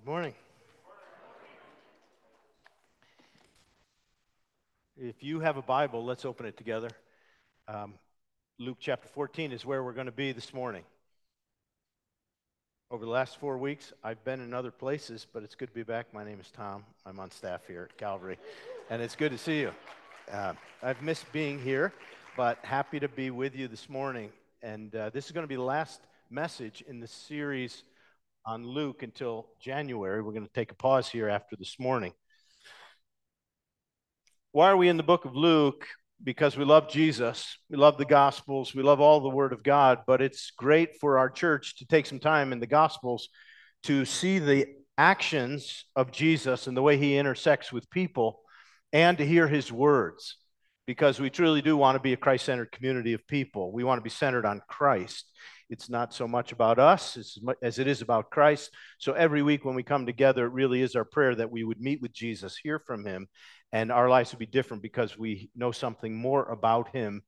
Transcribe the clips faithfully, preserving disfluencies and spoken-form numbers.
Good morning. If you have a Bible, let's open it together. Um, Luke chapter fourteen is where we're going to be this morning. Over the last four weeks, I've been in other places, but it's good to be back. My name is Tom. I'm on staff here at Calvary, and it's good to see you. Uh, I've missed being here, but happy to be with you this morning. And uh, this is going to be the last message in the series on Luke until January. We're going to take a pause here after this morning. Why are we in the book of Luke? Because we love Jesus, we love the Gospels, we love all the Word of God, but it's great for our church to take some time in the Gospels to see the actions of Jesus and the way he intersects with people and to hear his words, because we truly do want to be a Christ-centered community of people. We want to be centered on Christ. It's not so much about us as it is about Christ. So every week when we come together, it really is our prayer that we would meet with Jesus, hear from him, and our lives would be different because we know something more about him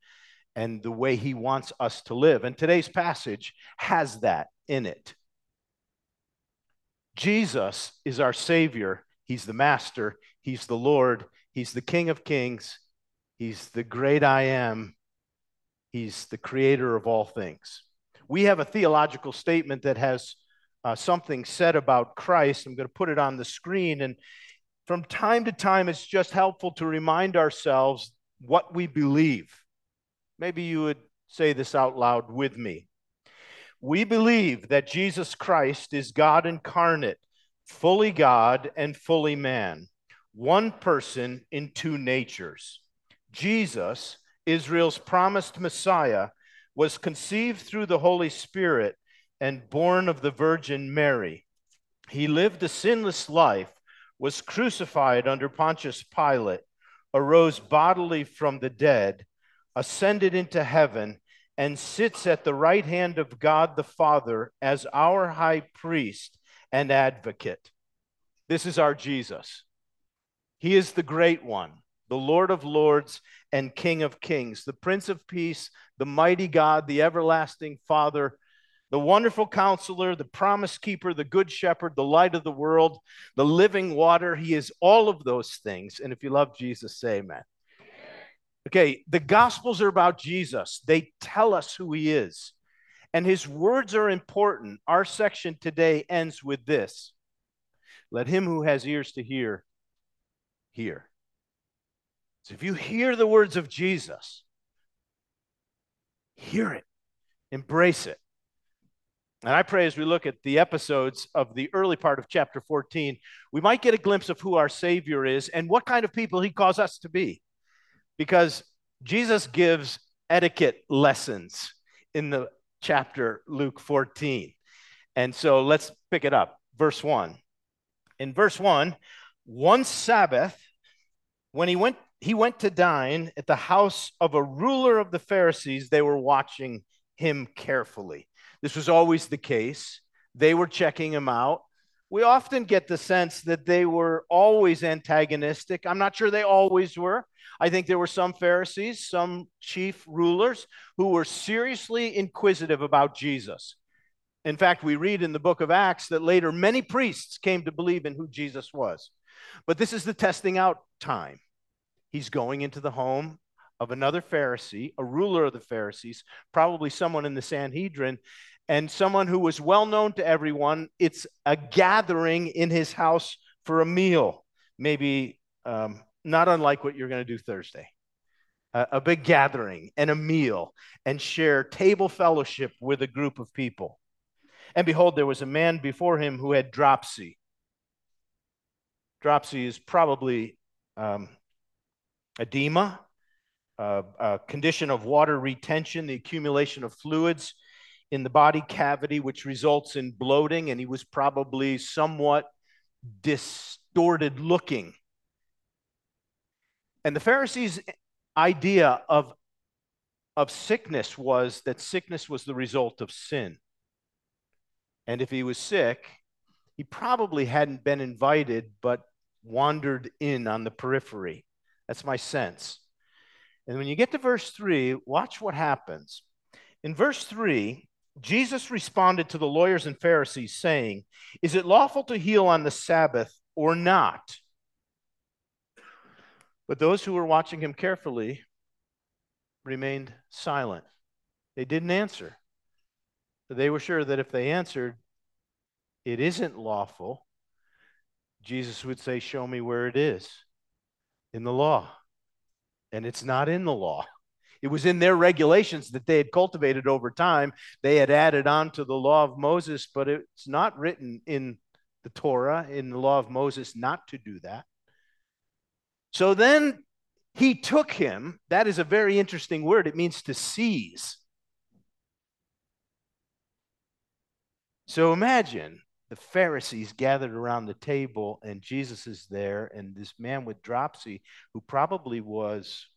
and the way he wants us to live. And today's passage has that in it. Jesus is our Savior. He's the Master. He's the Lord. He's the King of Kings. He's the great I am. He's the Creator of all things. We have a theological statement that has uh, something said about Christ. I'm going to put it on the screen. And from time to time, it's just helpful to remind ourselves what we believe. Maybe you would say this out loud with me. We believe that Jesus Christ is God incarnate, fully God and fully man, one person in two natures. Jesus, Israel's promised Messiah, was conceived through the Holy Spirit and born of the Virgin Mary. He lived a sinless life, was crucified under Pontius Pilate, arose bodily from the dead, ascended into heaven, and sits at the right hand of God the Father as our high priest and advocate. This is our Jesus. He is the great one, the Lord of Lords and King of Kings, the Prince of Peace, the mighty God, the everlasting Father, the wonderful Counselor, the Promise Keeper, the Good Shepherd, the Light of the World, the Living Water. He is all of those things. And if you love Jesus, say amen. Amen. Okay, the Gospels are about Jesus. They tell us who he is. And his words are important. Our section today ends with this. Let him who has ears to hear, hear. So if you hear the words of Jesus, hear it, embrace it. And I pray as we look at the episodes of the early part of chapter fourteen, we might get a glimpse of who our Savior is and what kind of people he calls us to be. Because Jesus gives etiquette lessons in the chapter Luke fourteen. And so let's pick it up. Verse one. In verse one, one Sabbath, when he went, he went to dine at the house of a ruler of the Pharisees, they were watching him carefully. This was always the case. They were checking him out. We often get the sense that they were always antagonistic. I'm not sure they always were. I think there were some Pharisees, some chief rulers who were seriously inquisitive about Jesus. In fact, we read in the book of Acts that later many priests came to believe in who Jesus was. But this is the testing out time. He's going into the home of another Pharisee, a ruler of the Pharisees, probably someone in the Sanhedrin, and someone who was well known to everyone. It's a gathering in his house for a meal, maybe um, not unlike what you're going to do Thursday. Uh, a big gathering and a meal and share table fellowship with a group of people. And behold, there was a man before him who had dropsy. Dropsy is probably um, edema, uh, a condition of water retention, the accumulation of fluids in the body cavity, which results in bloating, and he was probably somewhat distorted looking. And the Pharisees' idea of, of sickness was that sickness was the result of sin. And if he was sick, he probably hadn't been invited, but wandered in on the periphery. That's my sense. And when you get to verse three, watch what happens. In verse three, Jesus responded to the lawyers and Pharisees, saying, "Is it lawful to heal on the Sabbath or not?" But those who were watching him carefully remained silent. They didn't answer. They were sure that if they answered, "It isn't lawful," Jesus would say, "Show me where it is in the law." And it's not in the law. It was in their regulations that they had cultivated over time. They had added on to the law of Moses, but it's not written in the Torah, in the law of Moses, not to do that. So then he took him. That is a very interesting word. It means to seize. So imagine the Pharisees gathered around the table, and Jesus is there, and this man with dropsy, who probably was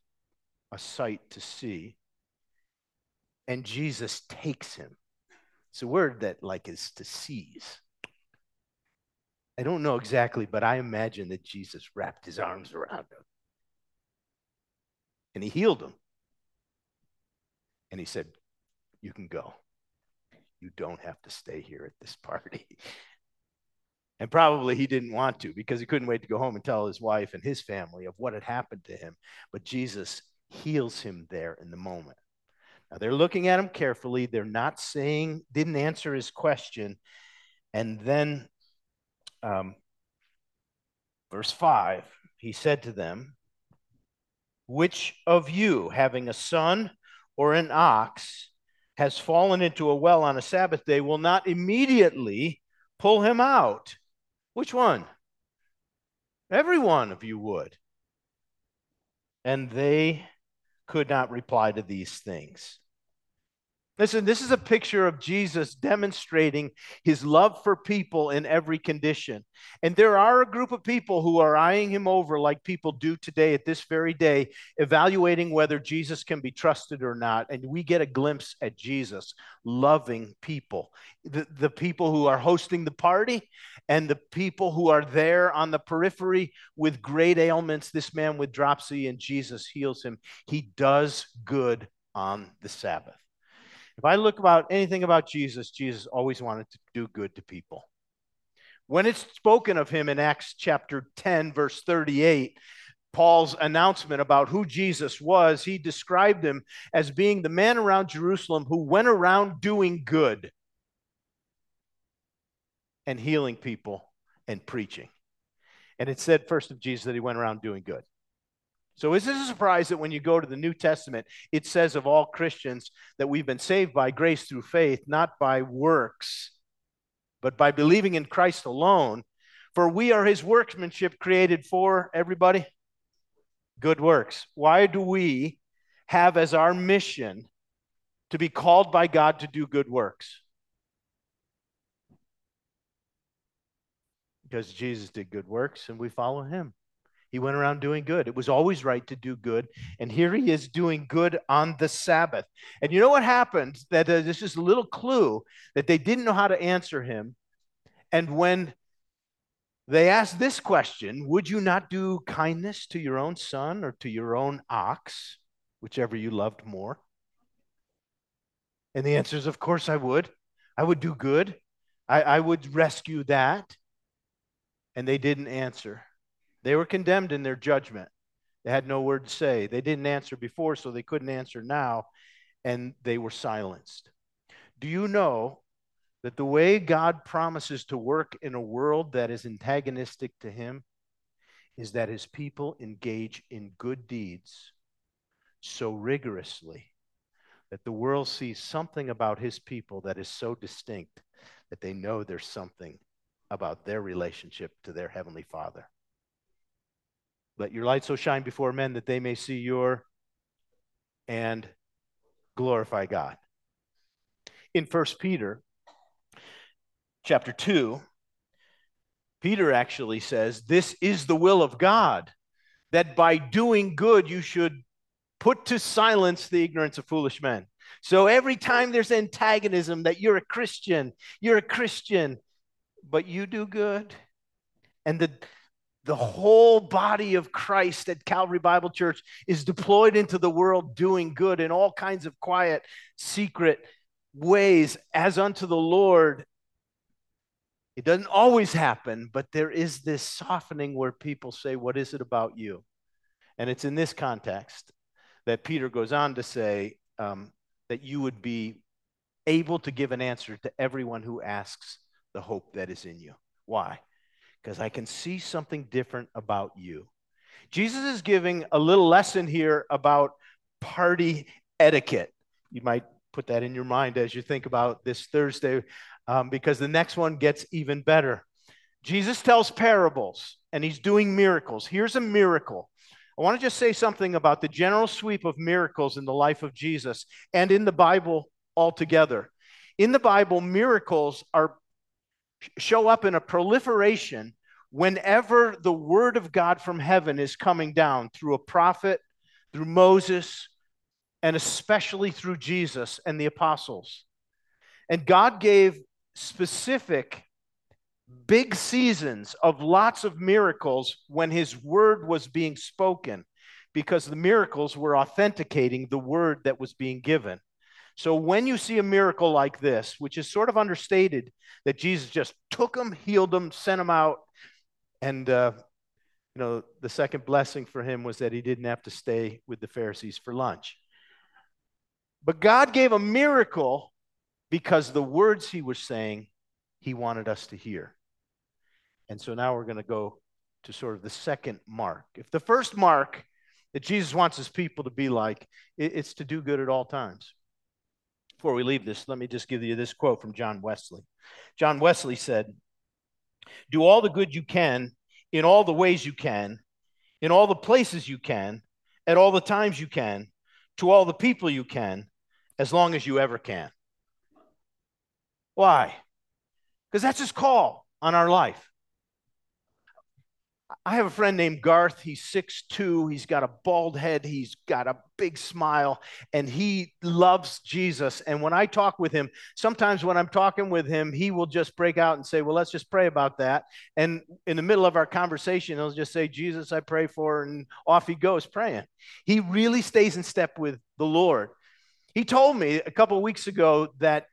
a sight to see, and Jesus takes him. It's a word that like is to seize. I don't know exactly, but I imagine that Jesus wrapped his arms around him, and he healed him, and he said, "You can go. You don't have to stay here at this party." And probably he didn't want to, because he couldn't wait to go home and tell his wife and his family of what had happened to him. But Jesus heals him there in the moment. Now they're looking at him carefully. They're not saying, didn't answer his question. And then um, verse five, he said to them, "Which of you, having a son or an ox, has fallen into a well on a Sabbath day, will not immediately pull him out?" Which one? Every one of you would. And they could not reply to these things. Listen, this is a picture of Jesus demonstrating his love for people in every condition. And there are a group of people who are eyeing him over like people do today at this very day, evaluating whether Jesus can be trusted or not. And we get a glimpse at Jesus loving people, the, the people who are hosting the party and the people who are there on the periphery with great ailments. This man with dropsy, and Jesus heals him. He does good on the Sabbath. If I look about anything about Jesus, Jesus always wanted to do good to people. When it's spoken of him in Acts chapter ten, verse thirty-eight, Paul's announcement about who Jesus was, he described him as being the man around Jerusalem who went around doing good and healing people and preaching. And it said first of Jesus that he went around doing good. So is this a surprise that when you go to the New Testament, it says of all Christians that we've been saved by grace through faith, not by works, but by believing in Christ alone? For we are his workmanship, created for, everybody, good works. Why do we have as our mission to be called by God to do good works? Because Jesus did good works and we follow him. He went around doing good. It was always right to do good. And here he is doing good on the Sabbath. And you know what happened? That uh, this is a little clue that they didn't know how to answer him. And when they asked this question, "Would you not do kindness to your own son or to your own ox, whichever you loved more?" And the answer is, of course I would. I would do good. I, I would rescue that. And they didn't answer. They were condemned in their judgment. They had no word to say. They didn't answer before, so they couldn't answer now, and they were silenced. Do you know that the way God promises to work in a world that is antagonistic to him is that his people engage in good deeds so rigorously that the world sees something about his people that is so distinct that they know there's something about their relationship to their Heavenly Father? "Let your light so shine before men that they may see your and glorify God." In First Peter chapter two, Peter actually says, "This is the will of God, that by doing good you should put to silence the ignorance of foolish men." So every time there's antagonism that you're a Christian, you're a Christian, but you do good. And the The whole body of Christ at Calvary Bible Church is deployed into the world doing good in all kinds of quiet, secret, ways as unto the Lord. It doesn't always happen, but there is this softening where people say, what is it about you? And it's in this context that Peter goes on to say um, that you would be able to give an answer to everyone who asks the hope that is in you. Why? Because I can see something different about you. Jesus is giving a little lesson here about party etiquette. You might put that in your mind as you think about this Thursday, um, because the next one gets even better. Jesus tells parables, and he's doing miracles. Here's a miracle. I want to just say something about the general sweep of miracles in the life of Jesus and in the Bible altogether. In the Bible, miracles are show up in a proliferation whenever the word of God from heaven is coming down through a prophet, through Moses, and especially through Jesus and the apostles. And God gave specific big seasons of lots of miracles when his word was being spoken, because the miracles were authenticating the word that was being given. So when you see a miracle like this, which is sort of understated, that Jesus just took them, healed them, sent them out, and uh, you know, the second blessing for him was that he didn't have to stay with the Pharisees for lunch. But God gave a miracle because the words he was saying, he wanted us to hear. And so now we're going to go to sort of the second mark. If the first mark that Jesus wants his people to be like, it's to do good at all times. Before we leave this, let me just give you this quote from John Wesley. John Wesley said, "Do all the good you can, in all the ways you can, in all the places you can, at all the times you can, to all the people you can, as long as you ever can." Why? Because that's his call on our life. I have a friend named Garth. He's six two. He's got a bald head. He's got a big smile, and he loves Jesus. And when I talk with him, sometimes when I'm talking with him, he will just break out and say, well, let's just pray about that. And in the middle of our conversation, he'll just say, Jesus, I pray for, and off he goes praying. He really stays in step with the Lord. He told me a couple of weeks ago that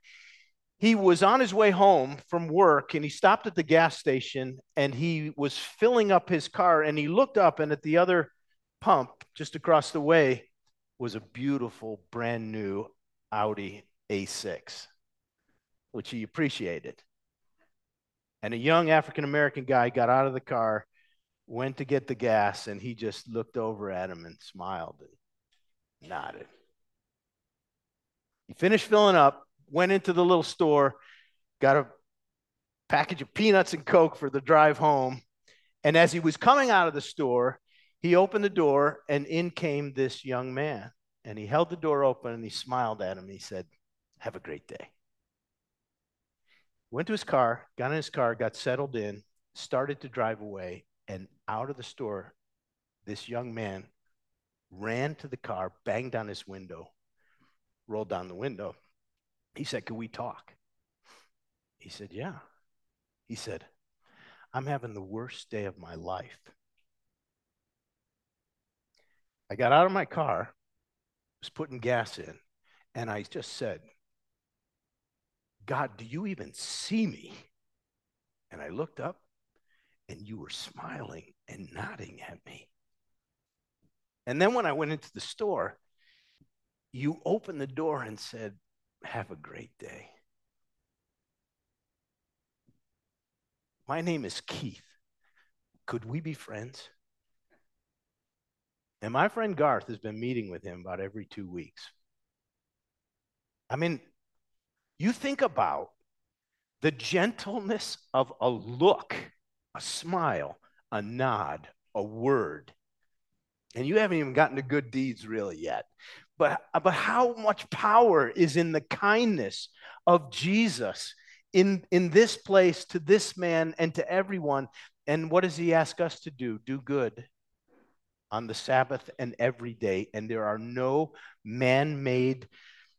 he was on his way home from work, and he stopped at the gas station, and he was filling up his car, and he looked up, and at the other pump just across the way was a beautiful brand new Audi A six, which he appreciated. And a young African-American guy got out of the car, went to get the gas, and he just looked over at him and smiled and nodded. He finished filling up, went into the little store, got a package of peanuts and Coke for the drive home. And as he was coming out of the store, he opened the door, and in came this young man. And he held the door open, and he smiled at him. He said, have a great day. Went to his car, got in his car, got settled in, started to drive away. And out of the store, this young man ran to the car, banged on his window, rolled down the window. He said, can we talk? He said, yeah. He said, I'm having the worst day of my life. I got out of my car, was putting gas in, and I just said, God, do you even see me? And I looked up, and you were smiling and nodding at me. And then when I went into the store, you opened the door and said, have a great day. My name is Keith. Could we be friends? And my friend Garth has been meeting with him about every two weeks. I mean, you think about the gentleness of a look, a smile, a nod, a word. And you haven't even gotten to good deeds really yet. But, but how much power is in the kindness of Jesus in, in this place to this man and to everyone? And what does he ask us to do? Do good on the Sabbath and every day. And there are no man-made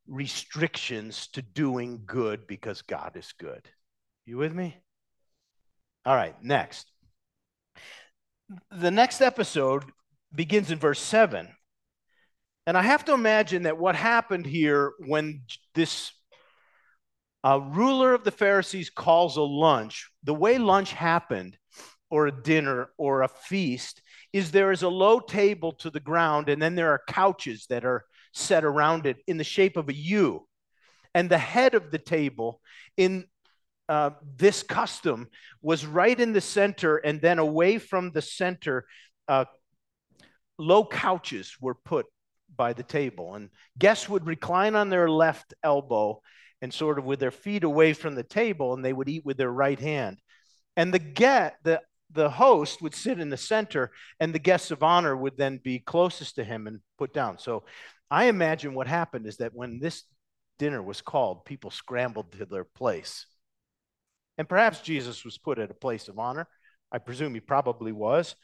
restrictions to doing good because God is good. You with me? All right, next. The next episode begins in verse seven. And I have to imagine that what happened here when this a ruler of the Pharisees calls a lunch. The way lunch happened, or a dinner, or a feast, is there is a low table to the ground, and then there are couches that are set around it in the shape of a U. And the head of the table in uh, this custom was right in the center, and then away from the center, uh, low couches were put by the table. And guests would recline on their left elbow and sort of with their feet away from the table, and they would eat with their right hand. And the get, the the host would sit in the center, and the guests of honor would then be closest to him and put down. So I imagine what happened is that when this dinner was called, people scrambled to their place. And perhaps Jesus was put at a place of honor. I presume he probably was.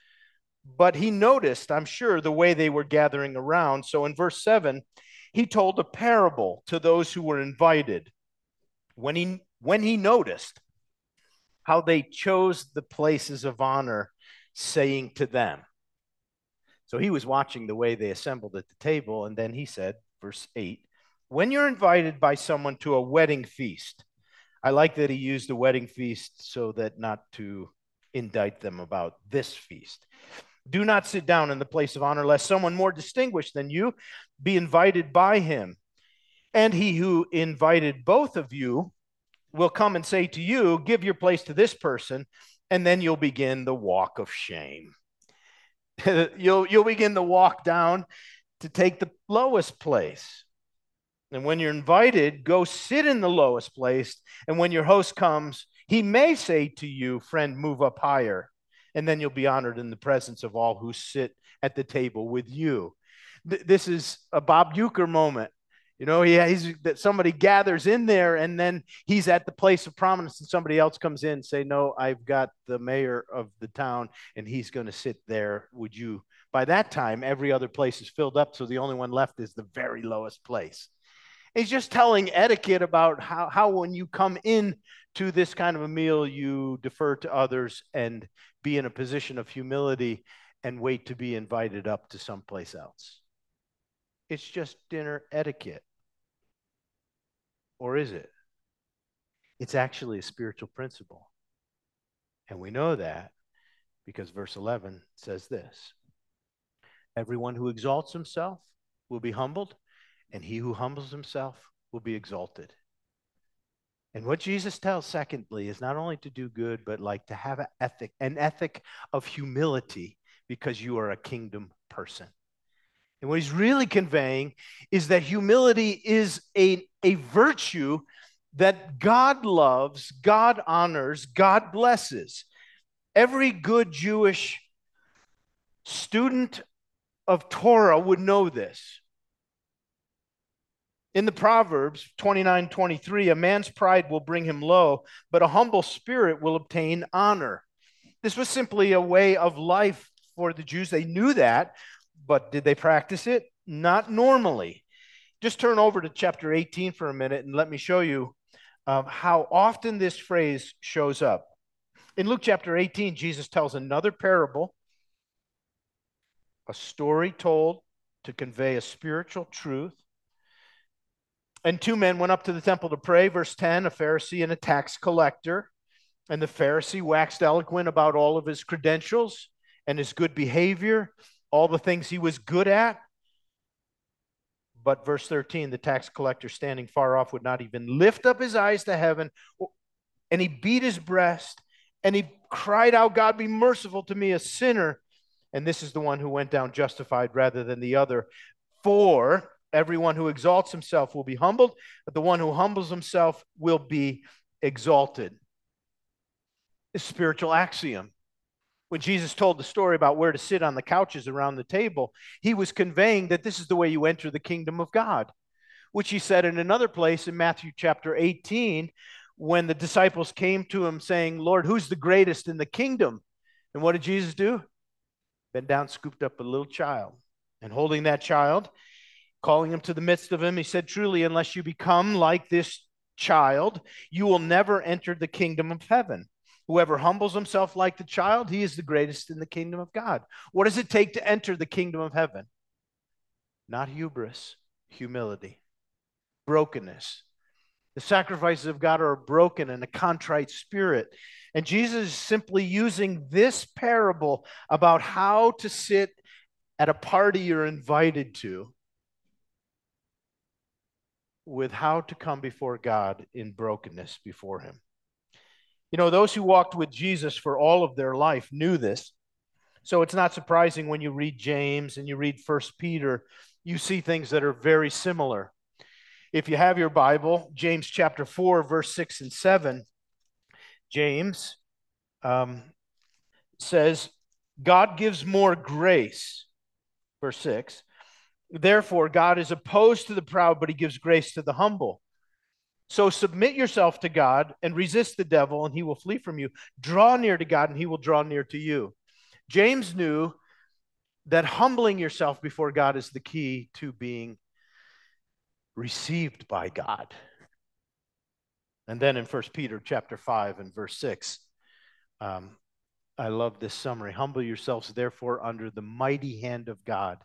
But he noticed, I'm sure, the way they were gathering around. So in verse seven, he told a parable to those who were invited when he, when he noticed how they chose the places of honor, saying to them. So he was watching the way they assembled at the table, and then he said, verse eight, when you're invited by someone to a wedding feast, I like that he used the wedding feast so that not to indict them about this feast. Do not sit down in the place of honor, lest someone more distinguished than you be invited by him. And he who invited both of you will come and say to you, give your place to this person, and then you'll begin the walk of shame. you'll, you'll begin the walk down to take the lowest place. And when you're invited, go sit in the lowest place. And when your host comes, he may say to you, friend, move up higher. And then you'll be honored in the presence of all who sit at the table with you. Th- this is a Bob Uecker moment. You know, he, he's, that somebody gathers in there, and then he's at the place of prominence, and somebody else comes in and say, no, I've got the mayor of the town, and he's going to sit there. Would you? By that time, every other place is filled up, so the only one left is the very lowest place. He's just telling etiquette about how, how when you come in to this kind of a meal, you defer to others and be in a position of humility and wait to be invited up to someplace else. It's just dinner etiquette. Or is it? It's actually a spiritual principle. And we know that because verse eleven says this. Everyone who exalts himself will be humbled, and he who humbles himself will be exalted. And what Jesus tells, secondly, is not only to do good, but like to have an ethic, an ethic of humility, because you are a kingdom person. And what he's really conveying is that humility is a, a virtue that God loves, God honors, God blesses. Every good Jewish student of Torah would know this. In the Proverbs twenty-nine twenty-three, a man's pride will bring him low, but a humble spirit will obtain honor. This was simply a way of life for the Jews. They knew that. But did they practice it? Not normally. Just turn over to chapter eighteen for a minute and let me show you uh, how often this phrase shows up. In Luke chapter eighteen, Jesus tells another parable, a story told to convey a spiritual truth. And two men went up to the temple to pray, verse ten, a Pharisee and a tax collector. And the Pharisee waxed eloquent about all of his credentials and his good behavior, all the things he was good at. But verse thirteen, the tax collector standing far off would not even lift up his eyes to heaven, and he beat his breast, and he cried out, God, be merciful to me, a sinner. And this is the one who went down justified rather than the other. For everyone who exalts himself will be humbled, but the one who humbles himself will be exalted. A spiritual axiom. When Jesus told the story about where to sit on the couches around the table, he was conveying that this is the way you enter the kingdom of God, which he said in another place in Matthew chapter eighteen, when the disciples came to him saying, Lord, who's the greatest in the kingdom? And what did Jesus do? Bent down, scooped up a little child, and holding that child, calling him to the midst of him, he said, truly, unless you become like this child, you will never enter the kingdom of heaven. Whoever humbles himself like the child, he is the greatest in the kingdom of God. What does it take to enter the kingdom of heaven? Not hubris, humility, brokenness, The sacrifices of God are broken and a contrite spirit. And Jesus is simply using this parable about how to sit at a party you're invited to with how to come before God in brokenness before him. You know, those who walked with Jesus for all of their life knew this. So it's not surprising when you read James and you read First Peter, you see things that are very similar. If you have your Bible, James chapter four, verse six and seven, James um, says, God gives more grace, verse six. Therefore, God is opposed to the proud, but he gives grace to the humble. So submit yourself to God and resist the devil, and he will flee from you. Draw near to God, and he will draw near to you. James knew that humbling yourself before God is the key to being received by God. And then in First Peter chapter five and verse six, um, I love this summary. Humble yourselves, therefore, under the mighty hand of God,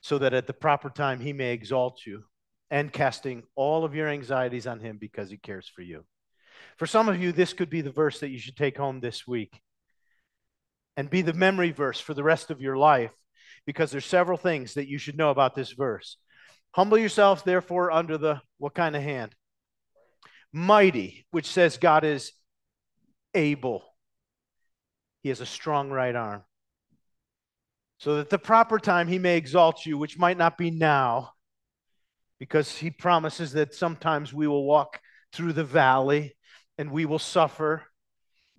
so that at the proper time he may exalt you, and casting all of your anxieties on him because he cares for you. For some of you, this could be the verse that you should take home this week and be the memory verse for the rest of your life, because there's several things that you should know about this verse. Humble yourself, therefore, under the, what kind of hand? Mighty, which says God is able. He has a strong right arm. So that the proper time he may exalt you, which might not be now, because he promises that sometimes we will walk through the valley and we will suffer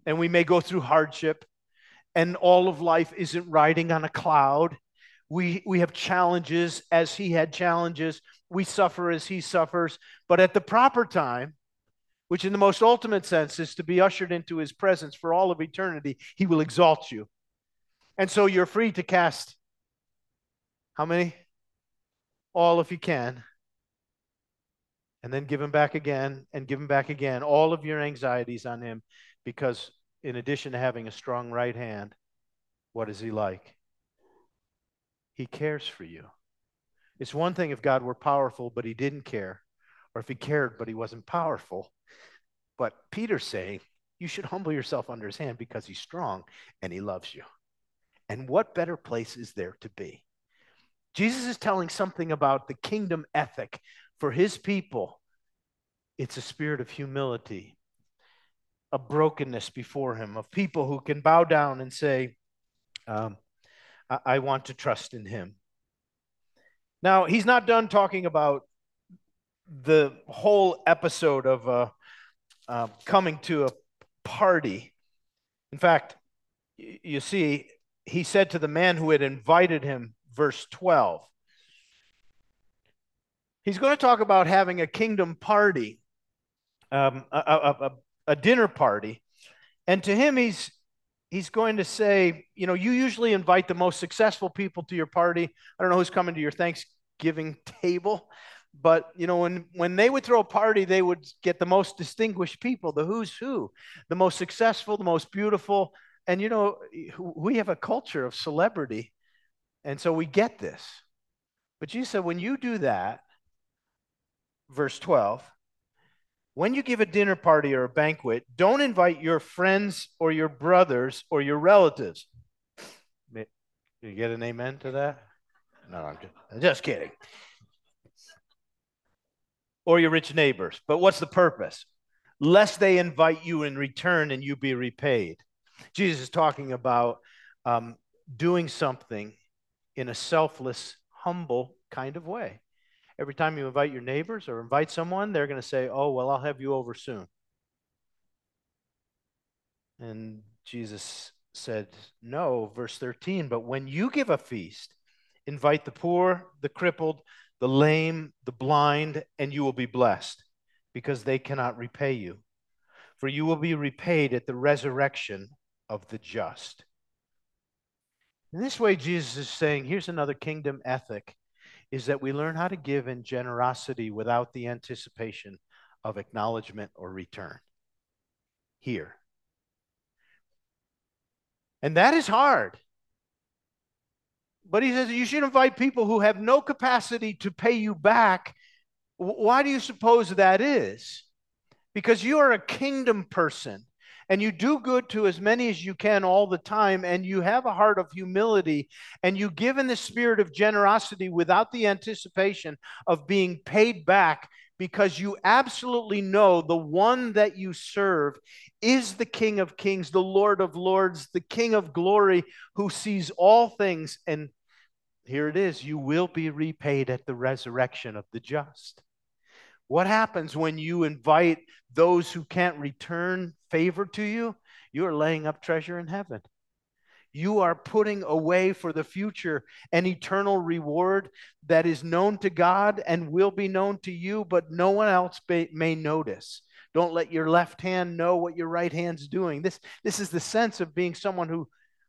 and we may go through hardship and all of life isn't riding on a cloud. We, we have challenges as he had challenges. We suffer as he suffers. But at the proper time, which in the most ultimate sense is to be ushered into his presence for all of eternity, he will exalt you. And so you're free to cast, how many? All if you can. And then give him back again and give him back again. All of your anxieties on him, because in addition to having a strong right hand, what is he like? He cares for you. It's one thing if God were powerful, but he didn't care, or if he cared, but he wasn't powerful. But Peter's saying, you should humble yourself under his hand because he's strong and he loves you. And what better place is there to be? Jesus is telling something about the kingdom ethic for his people. It's a spirit of humility, a brokenness before him, of people who can bow down and say, um, I want to trust in him. Now, he's not done talking about the whole episode of uh, uh, coming to a party. In fact, you see, he said to the man who had invited him, verse twelve, he's going to talk about having a kingdom party, um, a, a, a, a dinner party. And to him, he's He's going to say, you know, you usually invite the most successful people to your party. I don't know who's coming to your Thanksgiving table, but, you know, when, when they would throw a party, they would get the most distinguished people, the who's who, the most successful, the most beautiful. And, you know, we have a culture of celebrity, and so we get this. But Jesus said, when you do that, verse twelve, when you give a dinner party or a banquet, don't invite your friends or your brothers or your relatives. Did you get an amen to that? No, I'm just, I'm just kidding. Or your rich neighbors. But what's the purpose? Lest they invite you in return and you be repaid. Jesus is talking about um, doing something in a selfless, humble kind of way. Every time you invite your neighbors or invite someone, they're going to say, oh, well, I'll have you over soon. And Jesus said, no, verse thirteen, but when you give a feast, invite the poor, the crippled, the lame, the blind, and you will be blessed, because they cannot repay you. For you will be repaid at the resurrection of the just. In this way, Jesus is saying, here's another kingdom ethic, is that we learn how to give in generosity without the anticipation of acknowledgement or return here. And that is hard. But he says you should invite people who have no capacity to pay you back Why do you suppose that is? Because you are a kingdom person, and you do good to as many as you can all the time, and you have a heart of humility, and you give in the spirit of generosity without the anticipation of being paid back, because you absolutely know the one that you serve is the King of Kings, the Lord of Lords, the King of Glory, who sees all things. And here it is, you will be repaid at the resurrection of the just. What happens when you invite those who can't return favor to you? You are laying up treasure in heaven. You are putting away for the future an eternal reward that is known to God and will be known to you, but no one else may notice. Don't let your left hand know what your right hand's doing. This, this is the sense of being someone who,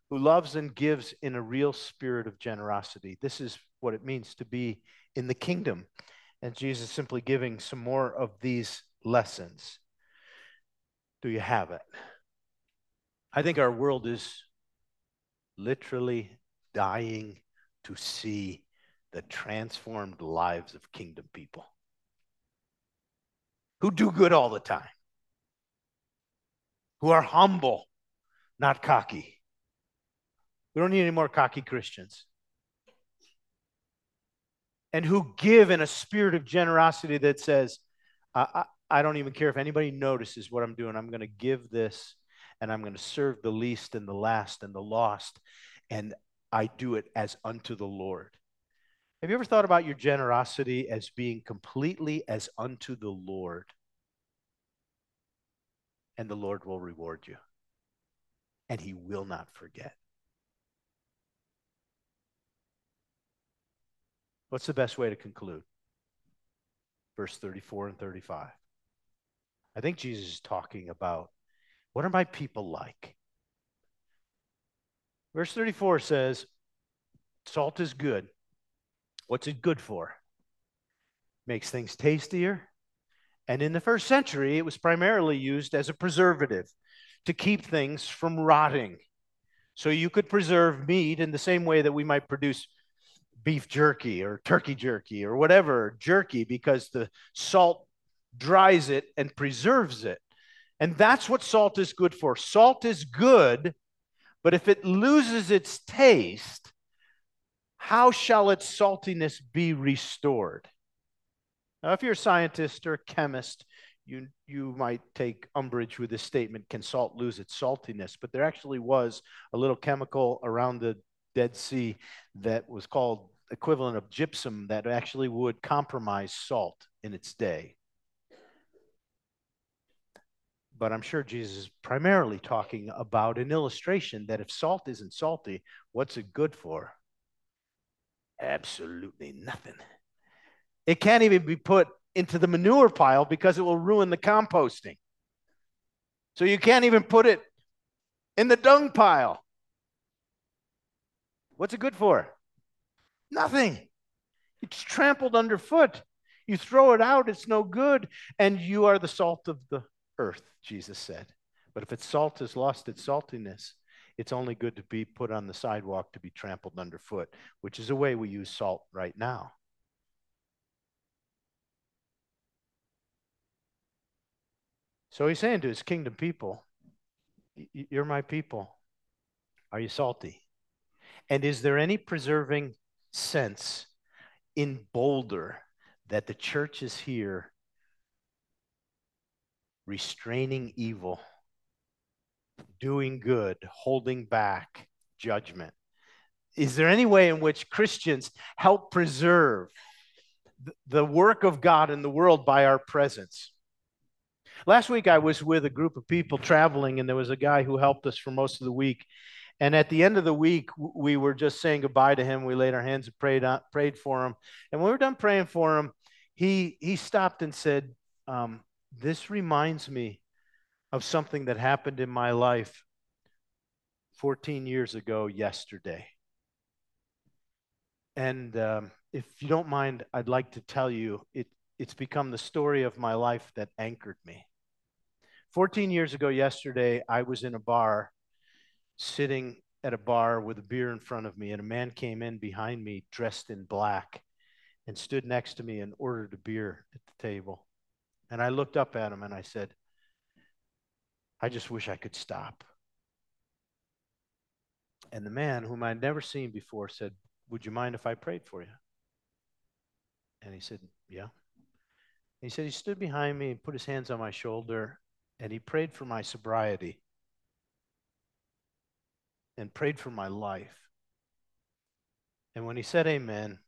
who loves and gives in a real spirit of generosity. This is what it means to be in the kingdom. And Jesus is simply giving some more of these lessons. Do you have it? I think our world is literally dying to see the transformed lives of kingdom people who do good all the time, who are humble, not cocky. We don't need any more cocky Christians. And who give in a spirit of generosity that says, I, I, I don't even care if anybody notices what I'm doing. I'm going to give this, and I'm going to serve the least and the last and the lost, and I do it as unto the Lord. Have you ever thought about your generosity as being completely as unto the Lord? And the Lord will reward you, and he will not forget. What's the best way to conclude? Verse thirty-four and thirty-five. I think Jesus is talking about, what are my people like? Verse thirty-four says, salt is good. What's it good for? Makes things tastier. And in the first century, it was primarily used as a preservative to keep things from rotting. So you could preserve meat in the same way that we might produce beef jerky or turkey jerky or whatever jerky, because the salt dries it and preserves it. And that's what salt is good for. Salt is good, but if it loses its taste, how shall its saltiness be restored? Now, if you're a scientist or a chemist, you, you might take umbrage with this statement, can salt lose its saltiness? But there actually was a little chemical around the Dead Sea that was called equivalent of gypsum that actually would compromise salt in its day. But I'm sure Jesus is primarily talking about an illustration that if salt isn't salty, what's it good for? Absolutely nothing. It can't even be put into the manure pile because it will ruin the composting. So you can't even put it in the dung pile. What's it good for? Nothing. It's trampled underfoot. You throw it out, it's no good, and you are the salt of the earth, Jesus said. But if its salt has lost its saltiness, it's only good to be put on the sidewalk to be trampled underfoot, which is the way we use salt right now. So he's saying to his kingdom people, you're my people. Are you salty? And is there any preserving sense in Boulder that the church is here restraining evil, doing good, holding back judgment? Is there any way in which Christians help preserve the work of God in the world by our presence? Last week I was with a group of people traveling, and there was a guy who helped us for most of the week. And at the end of the week, we were just saying goodbye to him. We laid our hands and prayed, prayed for him. And when we were done praying for him, he, he stopped and said, um, this reminds me of something that happened in my life fourteen years ago yesterday. And um, if you don't mind, I'd like to tell you, it, it's become the story of my life that anchored me. fourteen years ago yesterday, I was in a bar, sitting at a bar with a beer in front of me, and a man came in behind me dressed in black. and stood next to me and ordered a beer at the table. And I looked up at him and I said, I just wish I could stop. And the man, whom I'd never seen before, said, would you mind if I prayed for you? And he said, yeah. He said, he stood behind me and put his hands on my shoulder, and he prayed for my sobriety and prayed for my life. And when he said amen,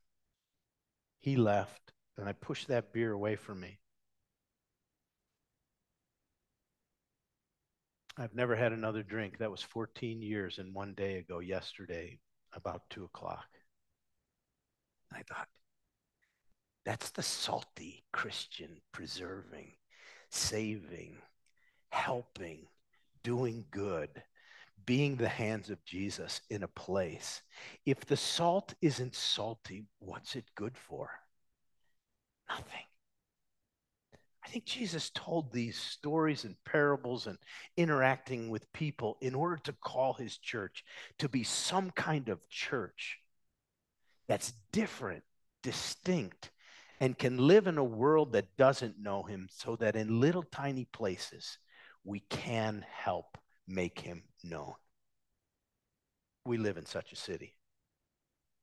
he left, and I pushed that beer away from me. I've never had another drink. That was fourteen years and one day ago yesterday, about two o'clock. I thought, that's the salty Christian, preserving, saving, helping, doing good, being the hands of Jesus in a place. If the salt isn't salty, what's it good for? Nothing. I think Jesus told these stories and parables and interacting with people in order to call his church to be some kind of church that's different, distinct, and can live in a world that doesn't know him, so that in little tiny places we can help make him known. We live in such a city.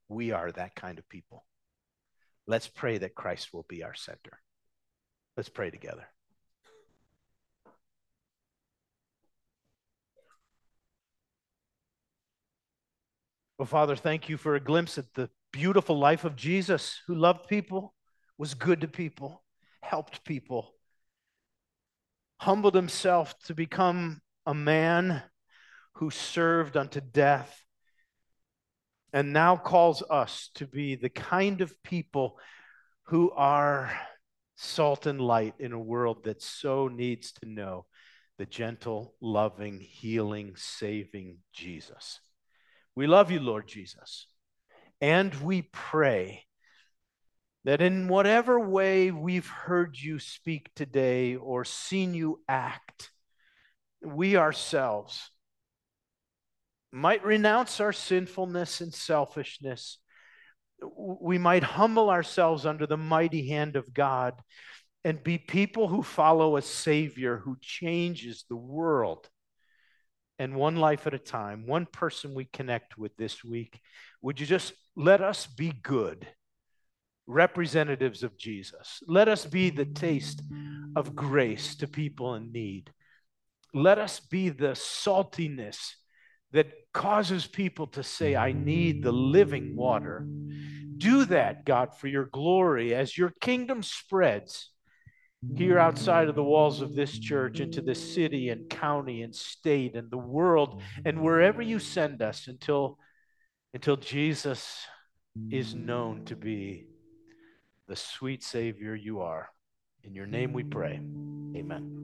We are that kind of people. Let's pray that Christ will be our center. Let's pray together. Well, Father, thank you for a glimpse at the beautiful life of Jesus, who loved people, was good to people, helped people, humbled himself to become a man who served unto death, and now calls us to be the kind of people who are salt and light in a world that so needs to know the gentle, loving, healing, saving Jesus. We love you, Lord Jesus, and we pray that in whatever way we've heard you speak today or seen you act, we ourselves might renounce our sinfulness and selfishness. We might humble ourselves under the mighty hand of God and be people who follow a Savior who changes the world. And one life at a time, one person we connect with this week, would you just let us be good representatives of Jesus? Let us be the taste of grace to people in need. Let us be the saltiness that causes people to say, I need the living water. Do that, God, for your glory, as your kingdom spreads here outside of the walls of this church into the city and county and state and the world and wherever you send us until, until Jesus is known to be the sweet Savior you are. In your name we pray. Amen.